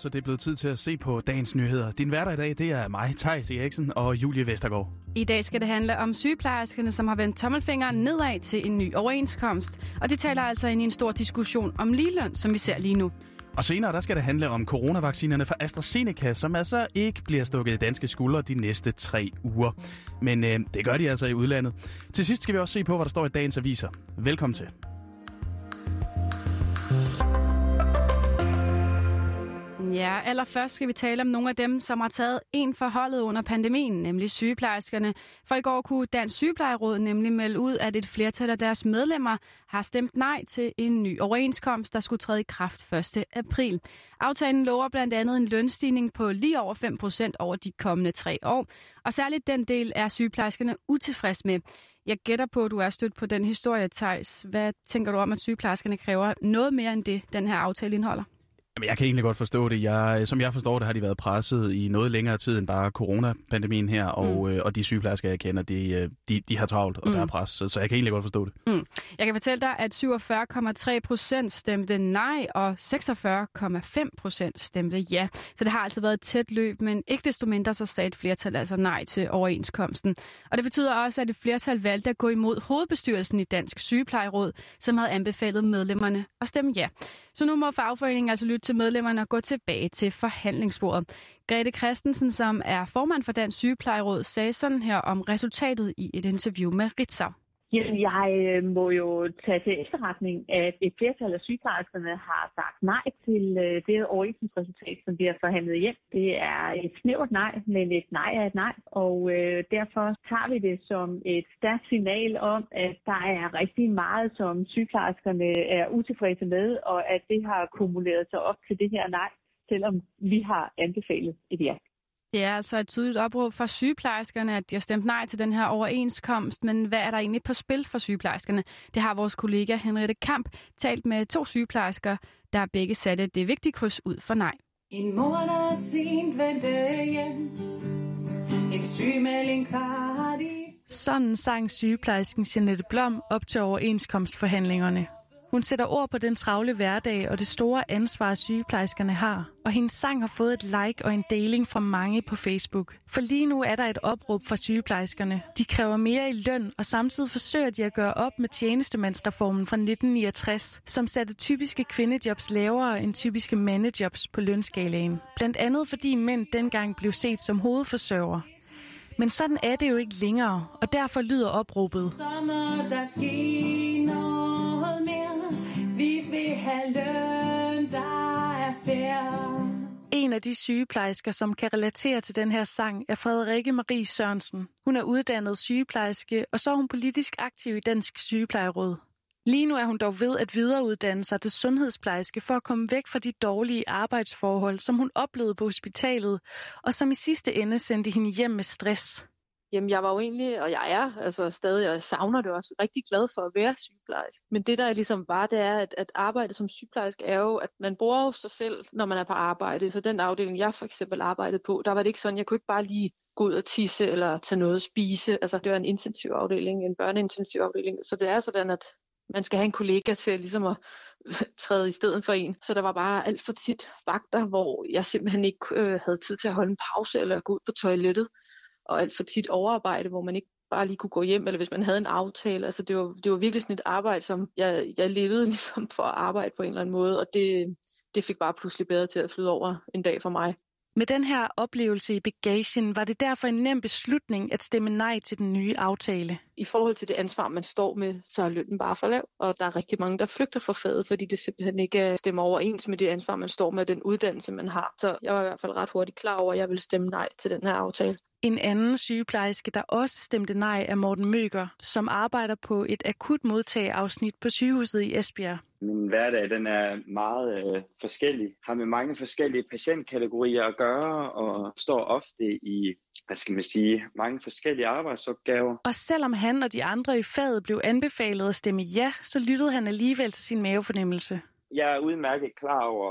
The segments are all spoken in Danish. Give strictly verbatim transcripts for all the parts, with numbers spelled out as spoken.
så det er blevet tid til at se på dagens nyheder. Din hverdag i dag, det er mig, Tejs Eriksen og Julie Vestergaard. I dag skal det handle om sygeplejerskerne, som har vendt tommelfingeren nedad til en ny overenskomst. Og det taler altså ind i en stor diskussion om ligeløn, som vi ser lige nu. Og senere der skal det handle om coronavaccinerne fra AstraZeneca, som altså ikke bliver stukket i danske skuldre de næste tre uger. Men øh, det gør de altså i udlandet. Til sidst skal vi også se på, hvad der står i dagens aviser. Velkommen til. Ja, allerførst skal vi tale om nogle af dem, som har taget en for holdet under pandemien, nemlig sygeplejerskerne. For i går kunne Dansk Sygeplejeråd nemlig melde ud, at et flertal af deres medlemmer har stemt nej til en ny overenskomst, der skulle træde i kraft første april. Aftalen lover blandt andet en lønstigning på lige over fem procent over de kommende tre år, og særligt den del er sygeplejerskerne utilfreds med. Jeg gætter på, at du er stødt på den historie, Tejs. Hvad tænker du om, at sygeplejerskerne kræver noget mere end det, den her aftale indeholder? Jamen, jeg kan egentlig godt forstå det. Jeg, som jeg forstår det, har de været presset i noget længere tid end bare coronapandemien her, og, mm. øh, og de sygeplejersker, jeg kender, de, de, de har travlt, og mm. der er pres, så, så jeg kan egentlig godt forstå det. Mm. Jeg kan fortælle dig, at syvogfyrre komma tre procent stemte nej, og seksogfyrre komma fem procent stemte ja. Så det har altså været et tæt løb, men ikke desto mindre så sagde et flertal altså nej til overenskomsten. Og det betyder også, at et flertal valgte at gå imod hovedbestyrelsen i Dansk Sygeplejeråd, som havde anbefalet medlemmerne at stemme ja. Så nu må fagforeningen altså lytte til medlemmerne og gå tilbage til forhandlingsbordet. Grete Christensen, som er formand for Dansk Sygeplejeråd, sagde sådan her om resultatet i et interview med Ritzau. Jeg må jo tage til efterretning, at et flertal af sygeplejerskerne har sagt nej til det overenskomstresultat, som vi har forhandlet hjem. Det er et snævert nej, men et nej er et nej, og derfor tager vi det som et stærkt signal om, at der er rigtig meget, som sygeplejerskerne er utilfredse med, og at det har kumuleret sig op til det her nej, selvom vi har anbefalet et ja. Det er altså et tydeligt opråb fra sygeplejerskerne, at de har stemt nej til den her overenskomst, men hvad er der egentlig på spil for sygeplejerskerne? Det har vores kollega Henriette Kamp talt med to sygeplejersker, der begge satte det vigtige kryds ud for nej. En måned sent vendte hjem, en sygemelding kvart i... Sådan sang sygeplejersken Jeanette Blom op til overenskomstforhandlingerne. Hun sætter ord på den travle hverdag og det store ansvar, sygeplejerskerne har. Og hendes sang har fået et like og en deling fra mange på Facebook. For lige nu er der et opråb fra sygeplejerskerne. De kræver mere i løn, og samtidig forsøger de at gøre op med tjenestemandsreformen fra nitten niogtres, som satte typiske kvindejobs lavere end typiske mandejobs på lønskalaen. Blandt andet fordi mænd dengang blev set som hovedforsørger. Men sådan er det jo ikke længere, og derfor lyder opråbet. Vi vil have løn, der er fair. En af de sygeplejersker, som kan relatere til den her sang, er Frederikke Marie Sørensen. Hun er uddannet sygeplejerske, og så er hun politisk aktiv i Dansk Sygeplejeråd. Lige nu er hun dog ved at videreuddanne sig til sundhedsplejerske for at komme væk fra de dårlige arbejdsforhold, som hun oplevede på hospitalet, og som i sidste ende sendte hende hjem med stress. Jamen, jeg var jo egentlig, og jeg er altså stadig, og jeg savner det også, rigtig glad for at være sygeplejerske. Men det, der ligesom var, det er, at, at arbejde som sygeplejerske er jo, at man bruger jo sig selv, når man er på arbejde. Så den afdeling, jeg for eksempel arbejdede på, der var det ikke sådan, jeg kunne ikke bare lige gå ud og tisse eller tage noget at spise. Altså, det var en intensivafdeling, en børneintensivafdeling. Så det er sådan, at man skal have en kollega til ligesom at træde i stedet for en. Så der var bare alt for tit vagter, hvor jeg simpelthen ikke øh, havde tid til at holde en pause eller gå ud på toilettet. Og alt for tit overarbejde, hvor man ikke bare lige kunne gå hjem, eller hvis man havde en aftale. Altså det var, det var virkelig sådan et arbejde, som jeg, jeg levede ligesom for at arbejde på en eller anden måde, og det, det fik bare pludselig bedre til at flyde over en dag for mig. Med den her oplevelse i bagagen var det derfor en nem beslutning at stemme nej til den nye aftale. I forhold til det ansvar, man står med, så er lønnen bare for lav, og der er rigtig mange, der flygter fra faget, fordi det simpelthen ikke stemmer overens med det ansvar, man står med, den uddannelse, man har. Så jeg var i hvert fald ret hurtigt klar over, at jeg ville stemme nej til den her aftale. En anden sygeplejerske, der også stemte nej, er Morten Møger, som arbejder på et akut modtageafsnit på sygehuset i Esbjerg. Min hverdag den er meget øh, forskellig, har med mange forskellige patientkategorier at gøre og står ofte i, hvad skal man sige, mange forskellige arbejdsopgaver. Og selvom han og de andre i faget blev anbefalet at stemme ja, så lyttede han alligevel til sin mavefornemmelse. Jeg er udmærket klar over,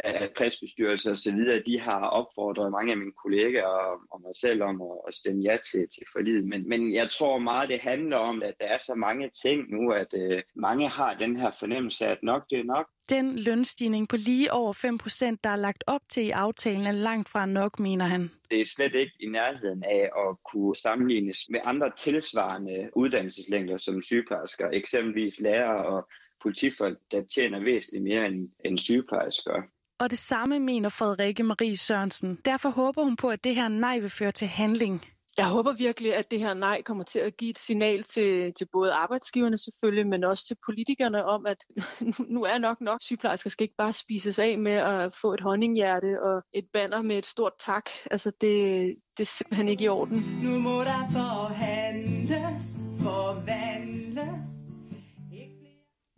at pressbestyrelser og så videre, de har opfordret mange af mine kolleger og mig selv om at stemme ja til, til forliget. Men, men jeg tror meget, det handler om, at der er så mange ting nu, at øh, mange har den her fornemmelse af, at nok det er nok. Den lønstigning på lige over fem procent, der er lagt op til i aftalen, er langt fra nok, mener han. Det er slet ikke i nærheden af at kunne sammenlignes med andre tilsvarende uddannelseslængder som sygeplejersker, eksempelvis lærere og politifolk, der tjener væsentligt mere end, end sygeplejersker. Og det samme mener Frederikke Marie Sørensen. Derfor håber hun på, at det her nej vil føre til handling. Jeg håber virkelig, at det her nej kommer til at give et signal til, til både arbejdsgiverne selvfølgelig, men også til politikerne om, at nu er nok nok. Sygeplejersker skal ikke bare spises af med at få et honninghjerte og et banner med et stort tak. Altså det, det er simpelthen ikke i orden. Nu må der forhandles, forvandles.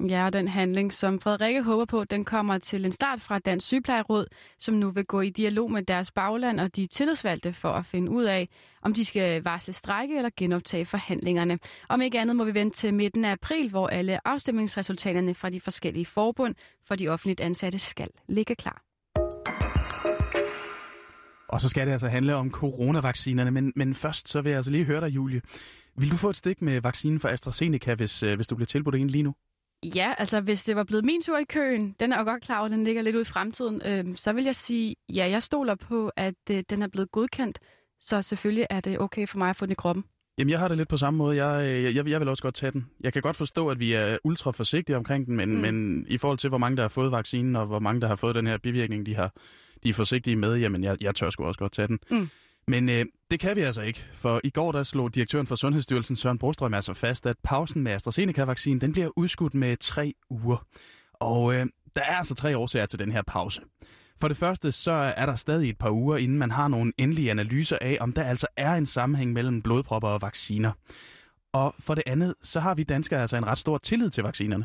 Ja, den handling, som Frederikke håber på, den kommer til en start fra Dansk Sygeplejeråd, som nu vil gå i dialog med deres bagland og de tillidsvalgte for at finde ud af, om de skal varsle strejke eller genoptage forhandlingerne. Om ikke andet må vi vente til midten af april, hvor alle afstemningsresultaterne fra de forskellige forbund for de offentligt ansatte skal ligge klar. Og så skal det altså handle om coronavaccinerne, men, men først så vil jeg altså lige høre dig, Julie. Vil du få et stik med vaccinen fra AstraZeneca, hvis, hvis du bliver tilbudt en lige nu? Ja, altså hvis det var blevet min tur i køen, den er jo godt klar over, den ligger lidt ud i fremtiden, øh, så vil jeg sige, ja, jeg stoler på, at øh, den er blevet godkendt, så selvfølgelig er det okay for mig at få den i kroppen. Jamen jeg har det lidt på samme måde, jeg, jeg, jeg vil også godt tage den. Jeg kan godt forstå, at vi er ultra forsigtige omkring den, men, mm. men i forhold til, hvor mange der har fået vaccinen, og hvor mange der har fået den her bivirkning, de, har, de er forsigtige med, jamen jeg, jeg tør sgu også godt tage den. Mm. Men øh, det kan vi altså ikke, for i går der slog direktøren for Sundhedsstyrelsen Søren Brostrøm altså fast, at pausen med AstraZeneca-vaccinen den bliver udskudt med tre uger. Og øh, der er altså tre årsager til den her pause. For det første så er der stadig et par uger, inden man har nogle endelige analyser af, om der altså er en sammenhæng mellem blodpropper og vacciner. Og for det andet, så har vi danskere altså en ret stor tillid til vaccinerne.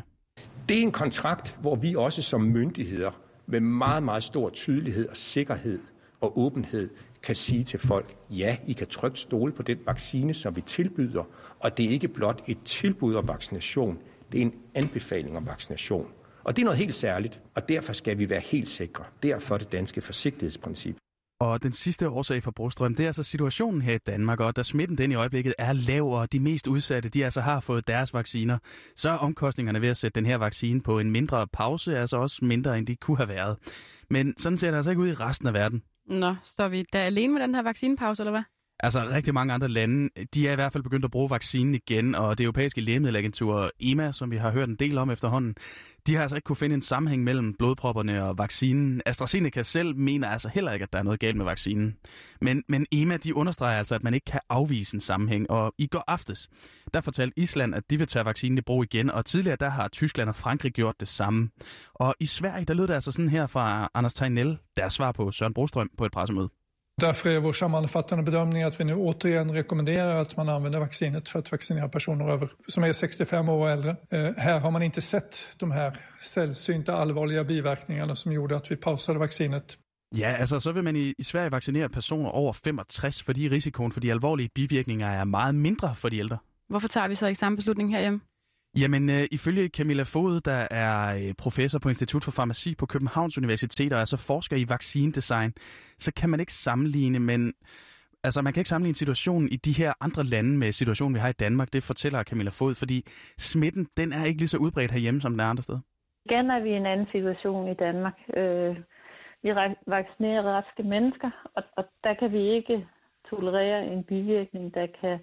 Det er en kontrakt, hvor vi også som myndigheder med meget, meget stor tydelighed og sikkerhed og åbenhed kan sige til folk, ja, I kan trygt stole på den vaccine, som vi tilbyder, og det er ikke blot et tilbud om vaccination, det er en anbefaling om vaccination. Og det er noget helt særligt, og derfor skal vi være helt sikre. Derfor det danske forsigtighedsprincip. Og den sidste årsag for Brostrøm, det er altså situationen her i Danmark, og da smitten den i øjeblikket er lav, og de mest udsatte, de altså har fået deres vacciner, så er omkostningerne ved at sætte den her vaccine på en mindre pause, altså også mindre, end de kunne have været. Men sådan ser det altså ikke ud i resten af verden. Nå, står vi da alene med den her vaccinepause, eller hvad? Altså, rigtig mange andre lande, de er i hvert fald begyndt at bruge vaccinen igen, og det europæiske lægemiddelagentur E M A, som vi har hørt en del om efterhånden, de har altså ikke kunne finde en sammenhæng mellem blodpropperne og vaccinen. AstraZeneca selv mener altså heller ikke, at der er noget galt med vaccinen. Men, men E M A, de understreger altså, at man ikke kan afvise en sammenhæng, og i går aftes, der fortalte Island, at de vil tage vaccinen i brug igen, og tidligere, der har Tyskland og Frankrig gjort det samme. Og i Sverige, der lød det altså sådan her fra Anders Tegnell, deres svar på Søren Brostrøm på et pressemøde. Därför är vår sammanfattande bedömning att vi nu återigen rekommenderar att man använder vaccinet för att vaccinera personer över, som är sextiofem år och äldre. Eh, här har man inte sett de här sällsynta allvarliga biverkningarna som gjorde att vi pausade vaccinet. Ja, altså så vil man i, i Sverige vaccinere personer over femogtres, fordi risikoen for de alvorlige bivirkninger er meget mindre for de ældre. Hvorfor tager vi så ikke samme beslutning herhjemme? Jamen, øh, ifølge Camilla Fod, der er øh, professor på Institut for Farmaci på Københavns Universitet og altså forsker i vaccinedesign, så kan man ikke sammenligne, men altså man kan ikke sammenligne situationen i de her andre lande med situationen, vi har i Danmark. Det fortæller Camilla Fod, fordi smitten, den er ikke lige så udbredt herhjemme, som den er andre steder. Igen er vi i en anden situation i Danmark. Øh, vi vaccinerer raske mennesker, og, og der kan vi ikke tolerere en bivirkning, der kan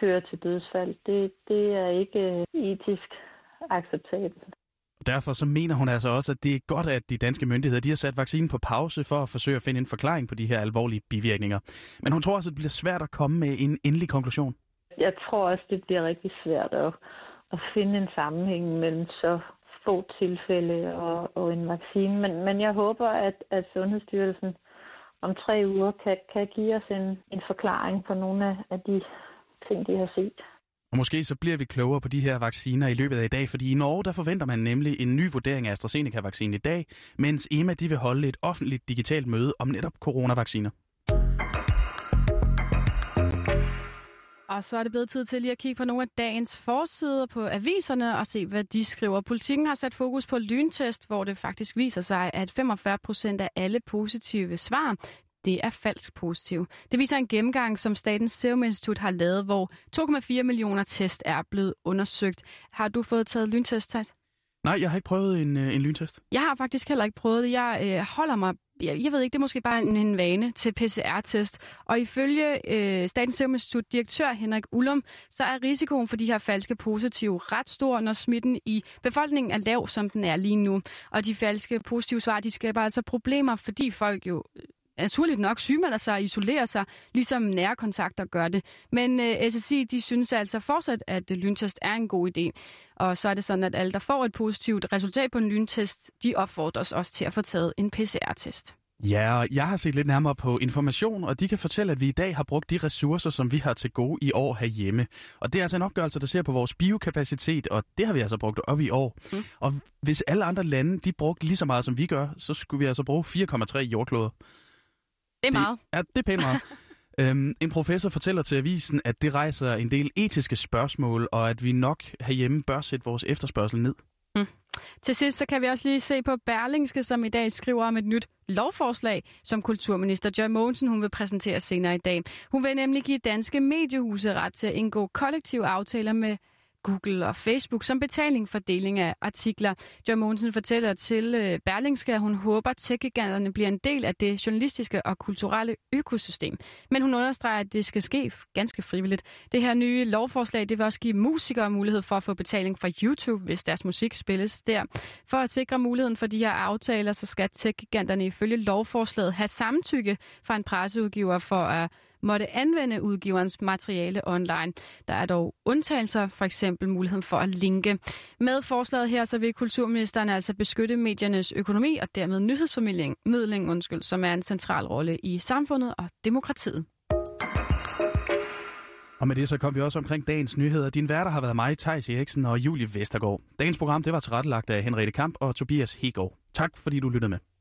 fører til dødsfald. Det, det er ikke etisk acceptabelt. Derfor så mener hun altså også, at det er godt, at de danske myndigheder de har sat vaccinen på pause for at forsøge at finde en forklaring på de her alvorlige bivirkninger. Men hun tror også, at det bliver svært at komme med en endelig konklusion. Jeg tror også, det bliver rigtig svært at, at finde en sammenhæng mellem så få tilfælde og, og en vaccine. Men, men jeg håber, at, at Sundhedsstyrelsen om tre uger kan, kan give os en, en forklaring på nogle af, af de ting, de har set. Og måske så bliver vi klogere på de her vacciner i løbet af i dag, fordi i Norge, der forventer man nemlig en ny vurdering af AstraZeneca-vaccinen i dag, mens E M A, de vil holde et offentligt digitalt møde om netop coronavacciner. og så er det blevet tid til lige at kigge på nogle af dagens forsider på aviserne og se, hvad de skriver. Politikken har sat fokus på lyntest, hvor det faktisk viser sig, at femogfyrre procent af alle positive svar, det er falsk positiv. Det viser en gennemgang, som Statens Serum Institut har lavet, hvor to komma fire millioner test er blevet undersøgt. Har du fået taget lyntest, Tejs? Nej, jeg har ikke prøvet en, en lyntest. Jeg har faktisk heller ikke prøvet det. Jeg øh, holder mig, jeg, jeg ved ikke, det er måske bare en, en vane til P C R-test. Og ifølge øh, Statens Serum Institut direktør Henrik Ullum, så er risikoen for de her falske positive ret stor, når smitten i befolkningen er lav, som den er lige nu. Og de falske positive svar, de skaber altså problemer, fordi folk jo naturligt nok sygemelder sig og isolerer sig, ligesom nære kontakter gør det. Men øh, S S I, de synes altså fortsat, at lyntest er en god idé. Og så er det sådan, at alle, der får et positivt resultat på en lyntest, de opfordres også til at få taget en P C R-test. Ja, jeg har set lidt nærmere på Information, og de kan fortælle, at vi i dag har brugt de ressourcer, som vi har til gode i år herhjemme. Og det er altså en opgørelse, der ser på vores biokapacitet, og det har vi altså brugt op i år. Mm. Og hvis alle andre lande, de brugte lige så meget, som vi gør, så skulle vi altså bruge fire komma tre jordkloder. Det er meget. Det, ja, det er pænt meget. øhm, en professor fortæller til avisen, at det rejser en del etiske spørgsmål, og at vi nok herhjemme bør sætte vores efterspørgsel ned. Mm. Til sidst så kan vi også lige se på Berlingske, som i dag skriver om et nyt lovforslag, som kulturminister Joy Mogensen hun vil præsentere senere i dag. Hun vil nemlig give danske mediehuse ret til at indgå kollektive aftaler med Google og Facebook som betaling for deling af artikler. Joy Mogensen fortæller til Berlingske, at hun håber, at tech-giganterne bliver en del af det journalistiske og kulturelle økosystem. Men hun understreger, at det skal ske ganske frivilligt. Det her nye lovforslag, det vil også give musikere mulighed for at få betaling fra YouTube, hvis deres musik spilles der. For at sikre muligheden for de her aftaler, så skal tech-giganterne ifølge lovforslaget have samtykke fra en presseudgiver for at måtte anvende udgiverens materiale online. Der er dog undtagelser, for eksempel muligheden for at linke. Med forslaget her, så vil kulturministeren altså beskytte mediernes økonomi og dermed nyhedsformidling, undskyld, som er en central rolle i samfundet og demokratiet. Og med det så kom vi også omkring dagens nyheder. Din værter har været mig, Tejs Eriksen og Julie Vestergaard. Dagens program det var tilrettelagt af Henriette Kamp og Tobias Hegaard. Tak fordi du lyttede med.